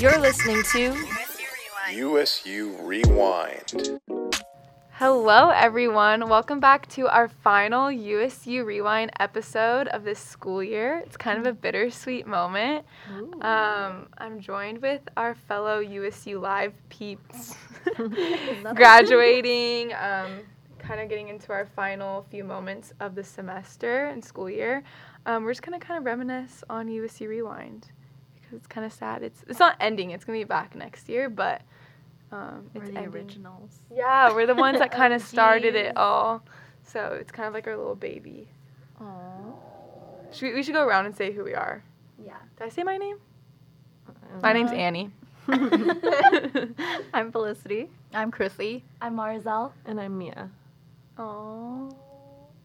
You're listening to USU Rewind. Hello, everyone. Welcome back to our final USU Rewind episode of this school year. It's kind of a bittersweet moment. I'm joined with our fellow USU Live peeps graduating, kind of getting into our final few moments of the semester and school year. We're just going to kind of reminisce on USU Rewind. It's kind of sad. It's not ending. It's going to be back next year, but it's the ending. Originals. Yeah, we're the ones that kind of started it all. So it's kind of like our little baby. Aww. We should go around and say who we are. Yeah. Did I say my name? My name's Annie. I'm Felicity. I'm Chrissy. I'm Marzell. And I'm Mia. Aww.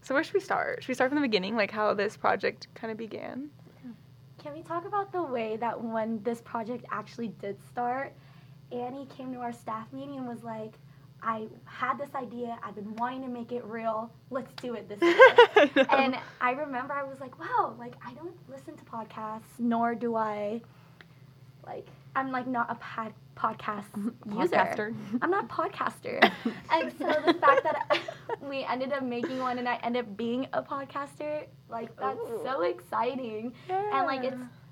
So where should we start? Should we start from the beginning, like how this project kind of began? Can we talk about the way that when this project actually did start, Annie came to our staff meeting and was like, I had this idea, I've been wanting to make it real, let's do it this year. And I remember I was like, wow, like I don't listen to podcasts, nor do I, like, I'm like not a podcast user. Podcaster. I'm not a podcaster. And so the fact that we ended up making one and I ended up being a podcaster, like that's so exciting. Yeah. And like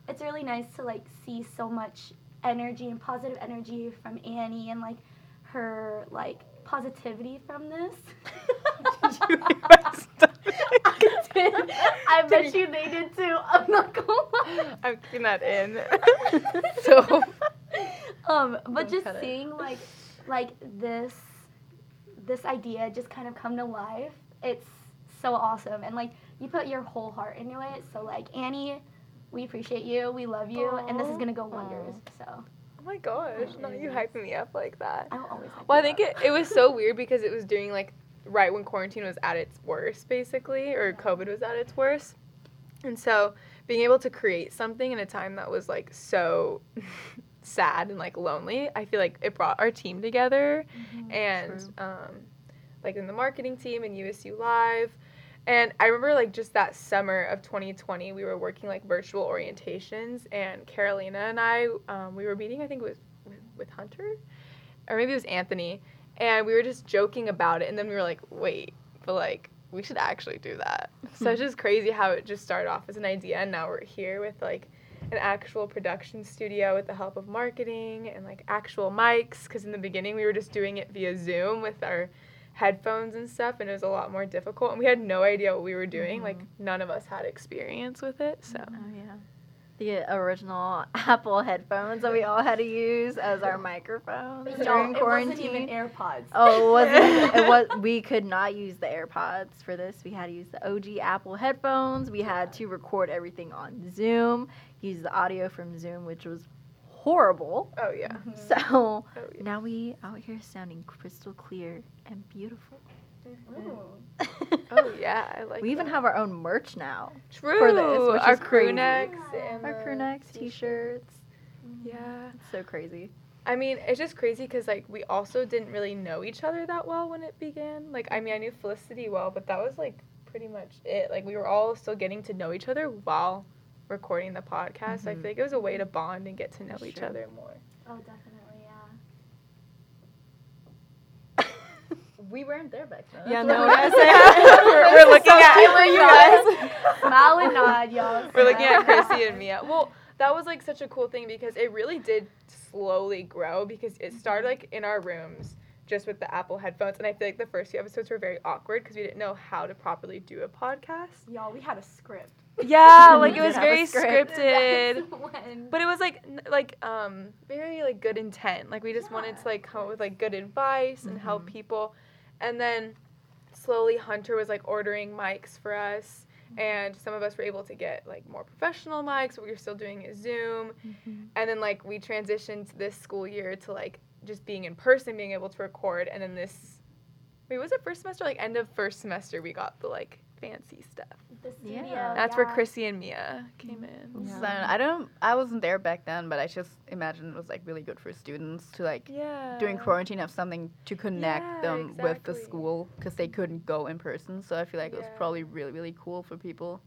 it's really nice to like see so much energy and positive energy from Annie and like her like positivity from this. I did. I bet you they did too. I'm not gonna lie. I'm keeping that in. So but just seeing like this idea just kind of come to life, it's so awesome. And like you put your whole heart into it. So like Annie, we appreciate you, we love you, and this is gonna go wonders. So oh my gosh, not you hyping me up like that. I'm always hyping I think it was so weird because it was during like right when quarantine was at its worst, basically, or COVID was at its worst. And so being able to create something in a time that was like so sad and like lonely, I feel like it brought our team together, and like in the marketing team and USU Live. And I remember like just that summer of 2020, we were working like virtual orientations, and Carolina and I, we were meeting, I think it was with Hunter, or maybe it was Anthony, and we were just joking about it, and then we were like, wait, but like we should actually do that. So it's just crazy how it just started off as an idea, and now we're here with like an actual production studio with the help of marketing and like actual mics, because in the beginning we were just doing it via Zoom with our headphones and stuff, and it was a lot more difficult, and we had no idea what we were doing. Like none of us had experience with it, so the original Apple headphones that we all had to use as our microphones during quarantine. It wasn't even AirPods. Oh, it was. We could not use the AirPods for this. We had to use the OG Apple headphones. We had to record everything on Zoom, use the audio from Zoom, which was horrible. Oh, yeah. So now we out here sounding crystal clear and beautiful. Oh, yeah, I like We even have our own merch now. True. For this, our crew necks. And our crew necks, t-shirts. Yeah. It's so crazy. I mean, it's just crazy because, like, we also didn't really know each other that well when it began. Like, I mean, I knew Felicity well, but that was, like, pretty much it. Like, we were all still getting to know each other while recording the podcast. So I feel like it was a way to bond and get to know each other more. Oh, definitely. We weren't there back then. Yeah, no, we're looking at smile and nod, y'all. We're looking at Chrissy and Mia. Well, that was like such a cool thing because it really did slowly grow, because it started like in our rooms just with the Apple headphones, and I feel like the first few episodes were very awkward because we didn't know how to properly do a podcast. Y'all, we had a script. Yeah, like it was very scripted, but it was like very like good intent. Like we just wanted to like come up with like good advice and help people. And then slowly Hunter was like ordering mics for us, and some of us were able to get like more professional mics, but we were still doing a Zoom. And then like we transitioned this school year to like just being in person, being able to record. And then was it first semester? Like end of first semester we got the like fancy stuff. The studio. Yeah. That's where Chrissy and Mia came in. Yeah. So I wasn't there back then, but I just imagine it was like really good for students to like during quarantine have something to connect them with the school, because they couldn't go in person. So I feel like it was probably really, really cool for people.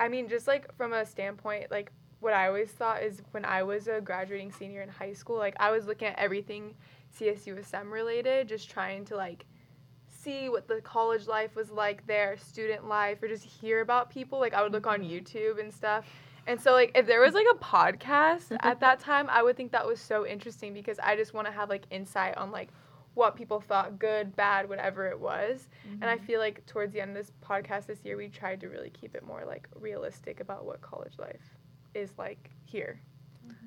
I mean, just like from a standpoint, like what I always thought is when I was a graduating senior in high school, like, I was looking at everything CSUSM related, just trying to, like, see what the college life was like there, student life, or just hear about people. Like, I would look on YouTube and stuff. And so, like, if there was, like, a podcast at that time, I would think that was so interesting because I just want to have, like, insight on, like, what people thought, good, bad, whatever it was. Mm-hmm. And I feel like towards the end of this podcast this year, we tried to really keep it more, like, realistic about what college life is like here. Mm-hmm.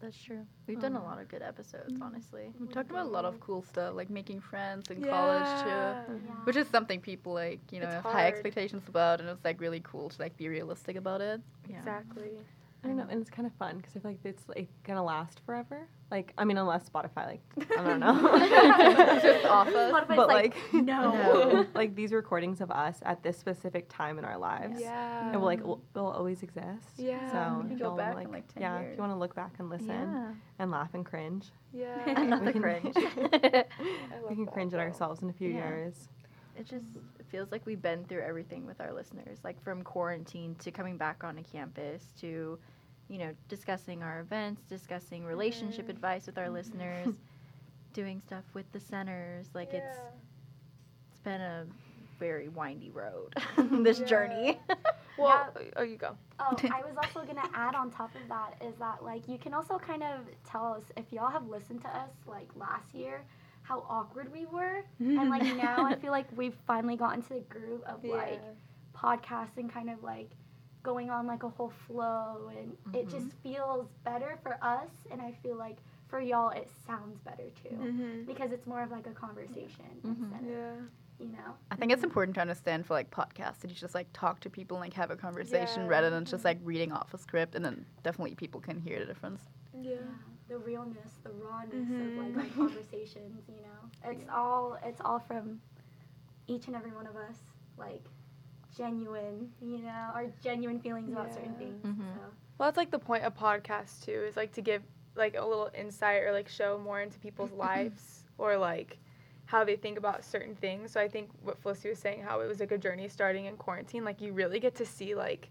That's true. We've done a lot of good episodes, honestly. We talked about a lot of cool stuff, like making friends in college, too. Yeah. Which is something people, like, you know, it's have hard. High expectations about, and it's, like, really cool to, like, be realistic about it. Yeah. Exactly. I don't know, and it's kind of fun, because I feel like it's, like, gonna last forever. Like, I mean, unless Spotify, like, I don't know. Just off of. Spotify's but, like no. Like, these recordings of us at this specific time in our lives. Yeah. And will always exist. Yeah. So, you can go back in, like, 10 years. Yeah, if you want to look back and listen and laugh and cringe. Yeah. And not the cringe. We can cringe at ourselves in a few years. It just feels like we've been through everything with our listeners, like from quarantine to coming back on a campus to, you know, discussing our events, discussing relationship advice with our listeners, doing stuff with the centers. Like it's been a very windy road, this journey. Well, you go. Oh, I was also going to add on top of that is that, like, you can also kind of tell us if y'all have listened to us, like, last year, how awkward we were, and, like, now I feel like we've finally gotten to the groove of, like, podcasts and kind of, like, going on, like, a whole flow, and it just feels better for us, and I feel like for y'all it sounds better, too, because it's more of, like, a conversation instead of, you know? I think it's important to understand for, like, podcasts that you just, like, talk to people and, like, have a conversation rather than just, like, reading off a script, and then definitely people can hear the difference. Yeah. The realness, the rawness of, like, our conversations, you know? It's all from each and every one of us, like, genuine, you know, our genuine feelings about certain things. So. Well, that's, like, the point of podcasts, too, is, like, to give, like, a little insight or, like, show more into people's lives or, like, how they think about certain things. So I think what Felicity was saying, how it was, like, a journey starting in quarantine, like, you really get to see, like,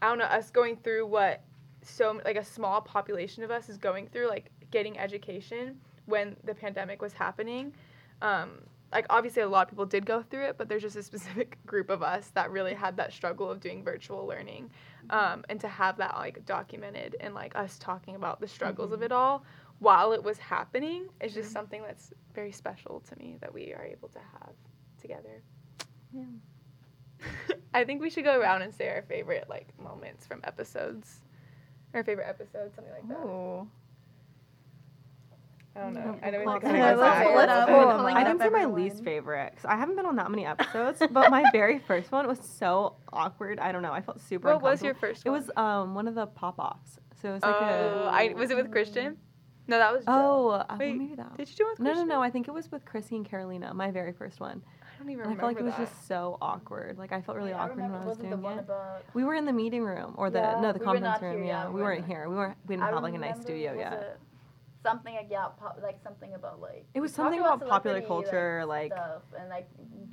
I don't know, us going through what so, like, a small population of us is going through, like, getting education when the pandemic was happening. Like, obviously, a lot of people did go through it, but there's just a specific group of us that really had that struggle of doing virtual learning. And to have that, like, documented and, like, us talking about the struggles of it all while it was happening is just something that's very special to me that we are able to have together. Yeah. I think we should go around and say our favorite, like, moments from episodes. Our favorite episode, something like that. Ooh. I don't know. I know we like to pull it up. I can say my least favorite because I haven't been on that many episodes, but my very first one was so awkward. I don't know. I felt super uncomfortable. What was your first one? It was one of the pop-offs. So it was like was it with Christian? No, that was Jill. Wait, maybe that. Did you do it with Christian? No. I think it was with Chrissy and Carolina, my very first one. I don't even remember. I felt like it was just so awkward. Like, I felt really awkward when I was doing it. We were in the meeting room or the conference room. We weren't here. We didn't have like a nice studio yet. Something it was something about popular culture, like stuff and like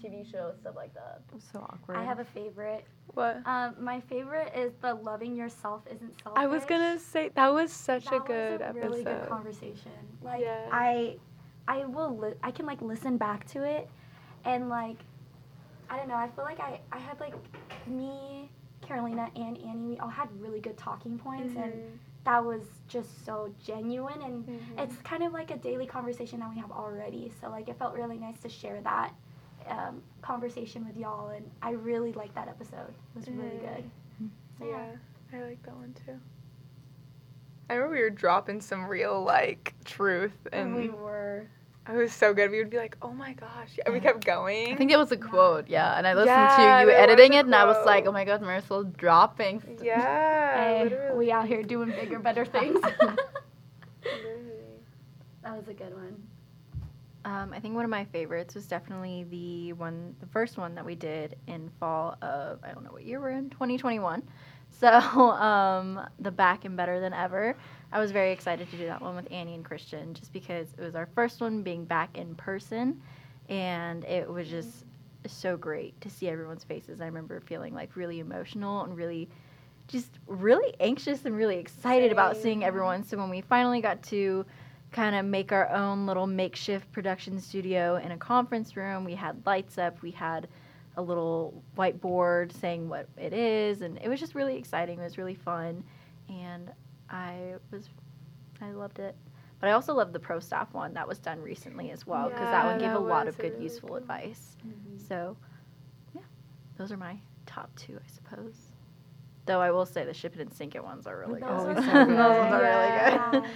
TV shows, stuff like that. It was so awkward. I have a favorite. What? My favorite is the Loving Yourself Isn't Selfish. I was gonna say that was such a good episode. Really good conversation. Like I can like listen back to it. And, like, I don't know, I feel like I had, like, me, Carolina, and Annie, we all had really good talking points, and that was just so genuine, and it's kind of like a daily conversation that we have already, so, like, it felt really nice to share that conversation with y'all, and I really liked that episode. It was really good. So, I like that one, too. I remember we were dropping some real, like, truth, and we were... It was so good. We would be like, oh, my gosh. And we kept going. I think it was a quote, And I listened to you editing it, and I was like, oh, my God, Marisol dropping. Yeah. Hey, we out here doing bigger, better things. That was a good one. I think one of my favorites was definitely the first one that we did in fall of, I don't know what year we're in, 2021. So the Back and Better Than Ever. I was very excited to do that one with Annie and Christian just because it was our first one being back in person, and it was just so great to see everyone's faces. I remember feeling like really emotional and really just really anxious and really excited about seeing everyone. So when we finally got to kind of make our own little makeshift production studio in a conference room, we had lights up, we had a little whiteboard saying what it is, and it was just really exciting. It was really fun, and I loved it. But I also loved the pro staff one that was done recently as well, because that one gave a lot of good, really useful advice. Mm-hmm. So, yeah, those are my top two, I suppose. Though I will say the ship it and sink it ones are really good. Those ones are really good.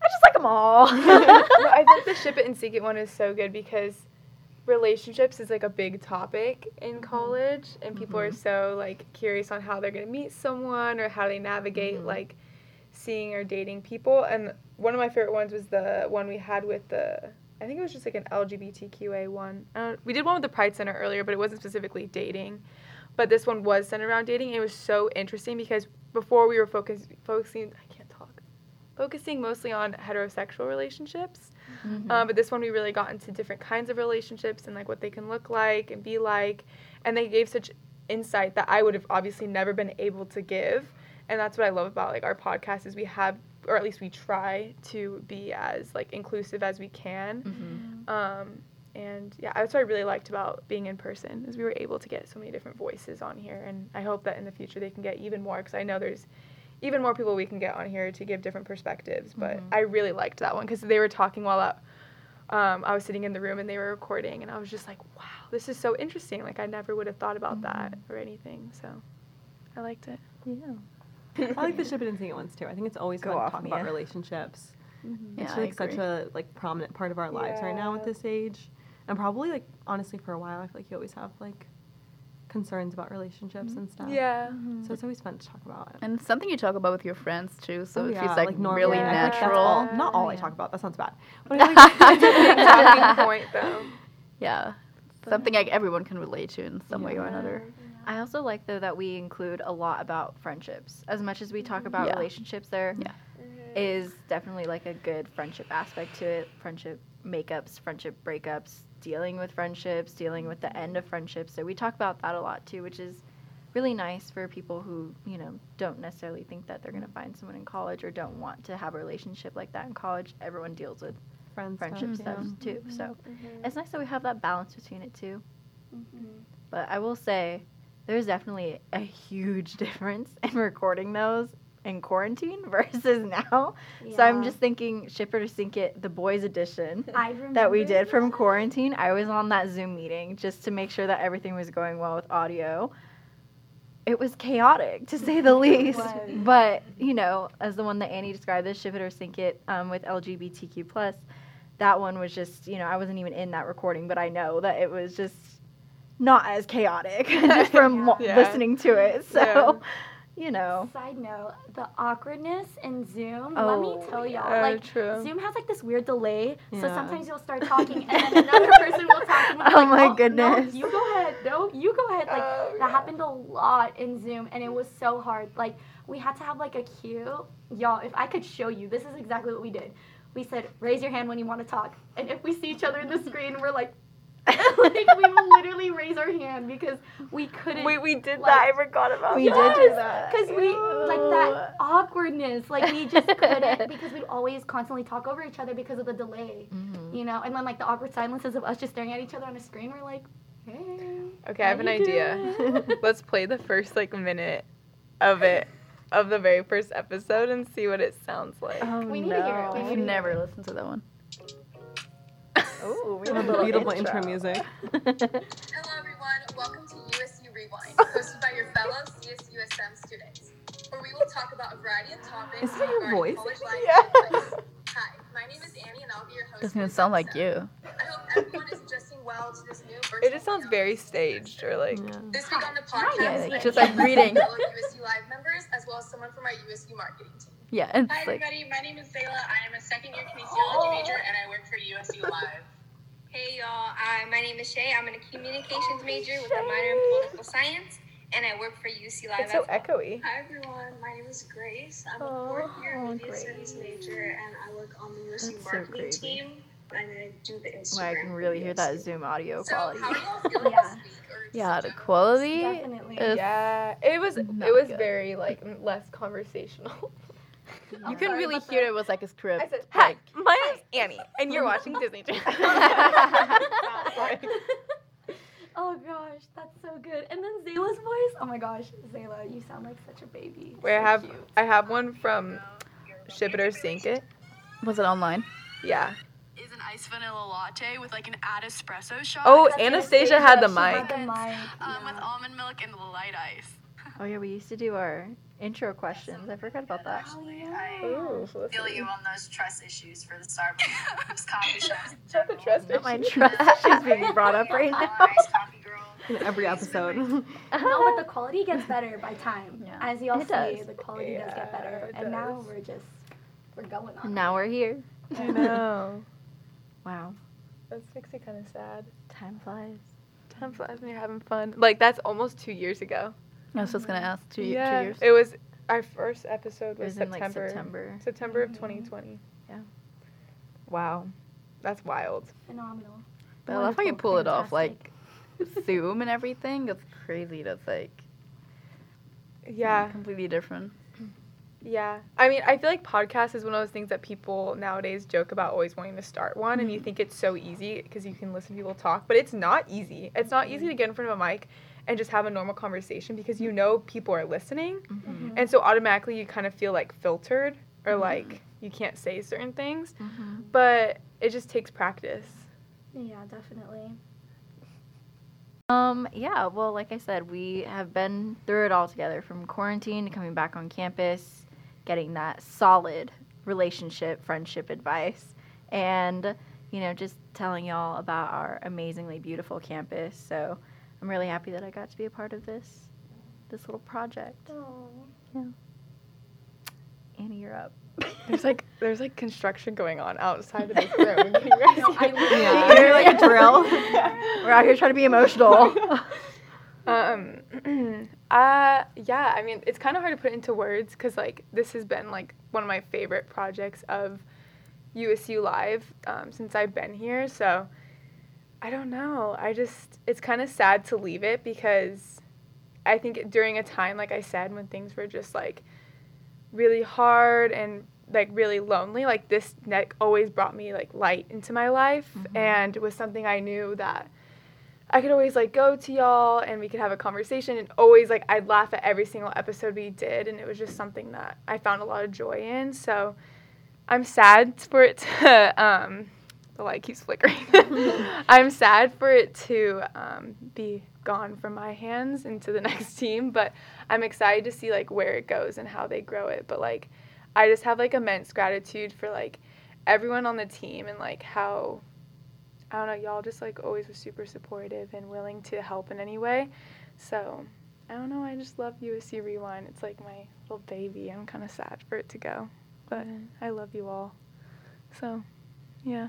I just like them all. I think the ship it and sink it one is so good because relationships is like a big topic in college, and people are so like curious on how they're going to meet someone or how they navigate like seeing or dating people. And one of my favorite ones was the one we had with the, I think it was just like an LGBTQA one. We did one with the Pride Center earlier, but it wasn't specifically dating. But this one was centered around dating, and it was so interesting because before we were focusing mostly on heterosexual relationships. But this one we really got into different kinds of relationships and like what they can look like and be like, and they gave such insight that I would have obviously never been able to give. And that's what I love about like our podcast is we have, or at least we try to be as like inclusive as we can. And yeah, that's what I really liked about being in person is we were able to get so many different voices on here, and I hope that in the future they can get even more, because I know there's even more people we can get on here to give different perspectives, but I really liked that one because they were talking while I was sitting in the room and they were recording, and I was just like, wow, this is so interesting. Like, I never would have thought about that or anything, so I liked it. Yeah. I like the ship it and sing it ones, too. I think it's always fun to talk about relationships. It's like such a like prominent part of our lives right now at this age, and probably, like, honestly, for a while, I feel like you always have, like, concerns about relationships and stuff. So it's always fun to talk about. And it's something you talk about with your friends too, so it feels like really natural. Like not all I talk about, that sounds bad. But it's a big talking point though. Yeah. Something like everyone can relate to in some way or another. I also like though that we include a lot about friendships. As much as we talk about relationships, there is definitely like a good friendship aspect to it. Friendship makeups, friendship breakups, dealing with friendships, dealing with the end of friendships. So we talk about that a lot too, which is really nice for people who, you know, don't necessarily think that they're going to find someone in college or don't want to have a relationship like that in college. Everyone deals with friendship stuff too. So it's nice that we have that balance between it too. But I will say there's definitely a huge difference in recording those in quarantine versus now. So I'm just thinking Ship It or Sink It, the boys edition that we did from quarantine. I was on that Zoom meeting just to make sure that everything was going well with audio. It was chaotic, to say the least. But, you know, as the one that Annie described, the Ship It or Sink It with LGBTQ+, that one was just, you know, I wasn't even in that recording, but I know that it was just not as chaotic just from listening to it. So... You know. Side note, the awkwardness in Zoom, let me tell y'all, like, Zoom has, like, this weird delay, so sometimes you'll start talking, and then another person will talk, and we'll goodness. No, you go ahead. No, you go ahead. Like, that happened a lot in Zoom, and it was so hard. Like, we had to have, like, a cue. Y'all, if I could show you, this is exactly what we did. We said, raise your hand when you want to talk, and if we see each other in the screen, we're like, like, we would literally raise our hand because we couldn't. Wait, we did like, that. I forgot about that. We did do that. Because we, like, that awkwardness, like, we just couldn't because we'd always constantly talk over each other because of the delay, you know? And then, like, the awkward silences of us just staring at each other on a screen, we're like, hey. Okay, I have an idea. Let's play the first, like, minute of it, of the very first episode and see what it sounds like. Oh, we need to hear it. We've never listened to that one. Oh, we have a beautiful intro music. Hello, everyone. Welcome to USU Rewind, hosted by your fellow CSUSM students, where we will talk about a variety of topics. Is that your voice? Hi, my name is Annie, and I'll be your host. Doesn't it sound like you? I hope everyone is adjusting well to this new virtual. It just sounds very staged, or like. This week on the podcast, it's just like reading. Fellow USU Live members, as well as someone from our USU marketing team. Yeah, it's hi, like... everybody. My name is Sayla. I am a second-year kinesiology major, and I work for USU Live. Hey, y'all. My name is Shay. I'm a communications major with a minor in political science, and I work for USU Live. It's so echoey. Hi, everyone. My name is Grace. I'm a fourth-year media studies major, and I work on the USU marketing team. I'm going to do the Instagram. Well, I can really hear that Zoom audio quality. So how do y'all feel this week, or Yeah, the quality. Definitely. Yeah, it was good. Very like less conversational. You can really hear it was like a script. I said, "Hi, my name's Annie, and you're watching Disney Channel." Oh gosh, that's so good. And then Zayla's voice. Oh my gosh, Zayla, you sound like such a baby. I have one from Ship It or Sink It. Was it online? Yeah. Is an iced vanilla latte with like an add espresso shot. Oh, Anastasia had the mic. With almond milk and light ice. Oh yeah, we used to do our intro questions. I forgot about that. Oh, yeah. I feel you on those trust issues for the Starbucks coffee shops. The trust issues. My trust issues being brought up right now. In every episode. No, but the quality gets better by time. Yeah. As y'all see, the quality does get better. And now we're going on. Now we're here. I know. Wow. That makes me kind of sad. Time flies. Time flies when you're having fun. Like, that's almost 2 years ago. I was just going to ask, 2 years? It was, our first episode was September. Like September of 2020. Yeah. Wow. That's wild. Phenomenal. But I love how you pull it off, like, Zoom and everything. It's crazy. That's, like, completely different. Yeah. I mean, I feel like podcasts is one of those things that people nowadays joke about always wanting to start one, and you think it's so easy because you can listen to people talk, but it's not easy. It's not easy to get in front of a mic and just have a normal conversation because you know people are listening, and so automatically you kind of feel, like, filtered or, like, you can't say certain things, but it just takes practice. Yeah, definitely. Yeah, well, like I said, we have been through it all together, from quarantine to coming back on campus, getting that solid relationship, friendship advice, and, you know, just telling y'all about our amazingly beautiful campus. So I'm really happy that I got to be a part of this little project. Aww. Yeah. Annie, you're up. There's like construction going on outside of this room. Can you guys hear like a drill? We're out here trying to be emotional. Yeah, I mean, it's kind of hard to put into words because, like, this has been, like, one of my favorite projects of USU Live since I've been here. So I don't know. It's kind of sad to leave it because I think during a time, like I said, when things were just, like, really hard and, like, really lonely, like, this neck always brought me, like, light into my life, and was something I knew that I could always, like, go to y'all and we could have a conversation, and always, like, I'd laugh at every single episode we did, and it was just something that I found a lot of joy in. So I'm sad for it to the light keeps flickering. I'm sad for it to be gone from my hands into the next team, but I'm excited to see, like, where it goes and how they grow it. But, like, I just have, like, immense gratitude for, like, everyone on the team and, like, how, I don't know, y'all just, like, always was super supportive and willing to help in any way. So, I don't know, I just love USU Rewind. It's, like, my little baby. I'm kind of sad for it to go, but I love you all. So, yeah.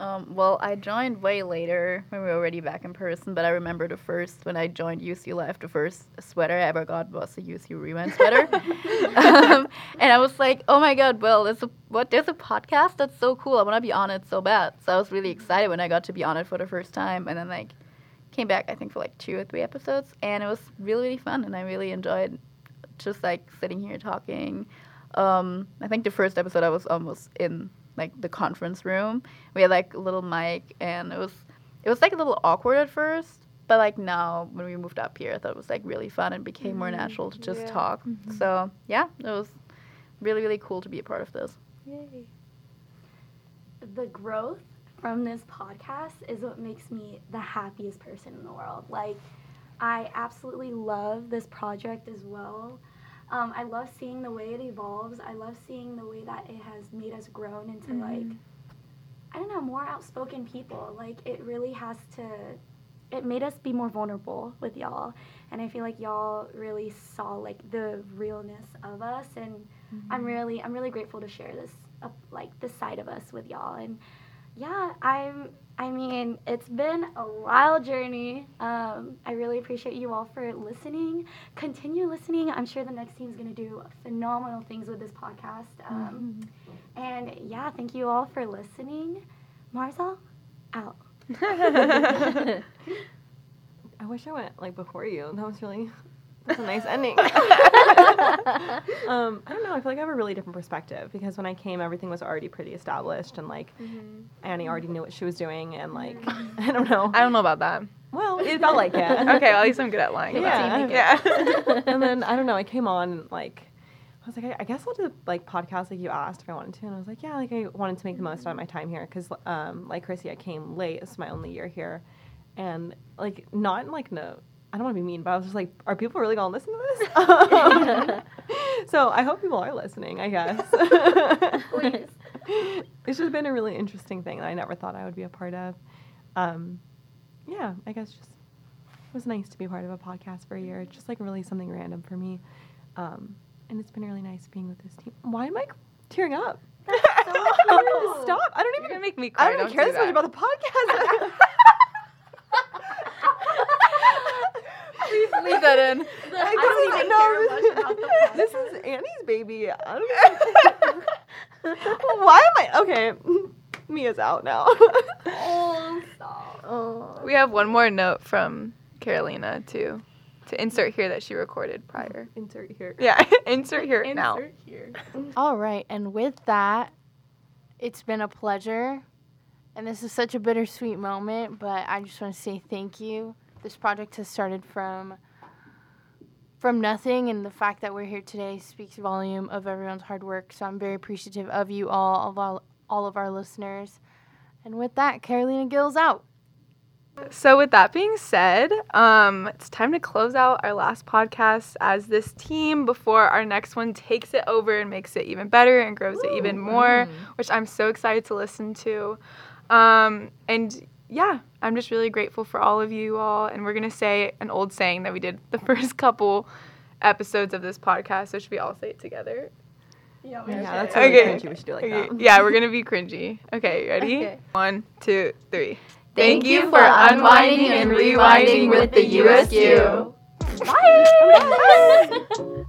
Well, I joined way later when we were already back in person, but I remember the first, when I joined USU Live, the first sweater I ever got was a USU Rewind sweater. And I was like, oh my god, well, there's a podcast? That's so cool. I want to be on it so bad. So I was really excited when I got to be on it for the first time, and then, like, came back, I think, for, like, 2 or 3 episodes, and it was really, really fun, and I really enjoyed just, like, sitting here talking. I think the first episode I was almost in, like, the conference room. We had, like, a little mic, and it was like a little awkward at first, but, like, now when we moved up here, I thought it was, like, really fun and became more natural to just talk. So yeah, it was really, really cool to be a part of this. Yay. The growth from this podcast is what makes me the happiest person in the world. Like, I absolutely love this project as well. I love seeing the way it evolves. I love seeing the way that it has made us grown into, like, I don't know, more outspoken people. Like, it really it made us be more vulnerable with y'all. And I feel like y'all really saw, like, the realness of us. And I'm really grateful to share this, like, this side of us with y'all. And, yeah, I mean, it's been a wild journey. I really appreciate you all for listening. Continue listening. I'm sure the next team's going to do phenomenal things with this podcast. And, yeah, thank you all for listening. Marzal, out. I wish I went like before you. That was really, that's a nice ending. I don't know. I feel like I have a really different perspective because when I came, everything was already pretty established and like Annie already knew what she was doing and like I don't know. I don't know about that. Well, it felt like it. Okay, well, at least I'm good at lying. Yeah. And then I don't know. I came on like I was like I guess I'll do like podcast like you asked if I wanted to and I was like yeah like I wanted to make the most out of my time here because like Chrissy I came late. It's my only year here, and like not in like no. I don't want to be mean, but I was just like, are people really going to listen to this? So I hope people are listening, I guess. Please. It's just been a really interesting thing that I never thought I would be a part of. Yeah, I guess just it was nice to be part of a podcast for a year. It's just like really something random for me. And it's been really nice being with this team. Why am I tearing up? That's so cute. Stop. I don't even You're gonna make me cry. I don't even care this much about the podcast. Leave that in. This is Annie's baby. I don't know. Why am I? Okay. Mia's out now. Oh, stop. Oh. We have one more note from Carolina, too. To insert here that she recorded prior. Insert here. Yeah. Insert here now. Insert here. All right. And with that, it's been a pleasure. And this is such a bittersweet moment, but I just want to say thank you. This project has started from nothing, and the fact that we're here today speaks volume of everyone's hard work. So I'm very appreciative of you all, of all of our listeners. And with that, Carolina Gill's out. So with that being said, it's time to close out our last podcast as this team before our next one takes it over and makes it even better and grows it even more, which I'm so excited to listen to. And yeah, I'm just really grateful for all of you all, and we're going to say an old saying that we did the first couple episodes of this podcast, so should we all say it together? Yeah, that's really cringy. We should do it like that. Yeah, we're going to be cringy. Okay, ready? Okay. 1, 2, 3. Thank you for unwinding and rewinding with the USU. Bye! Bye.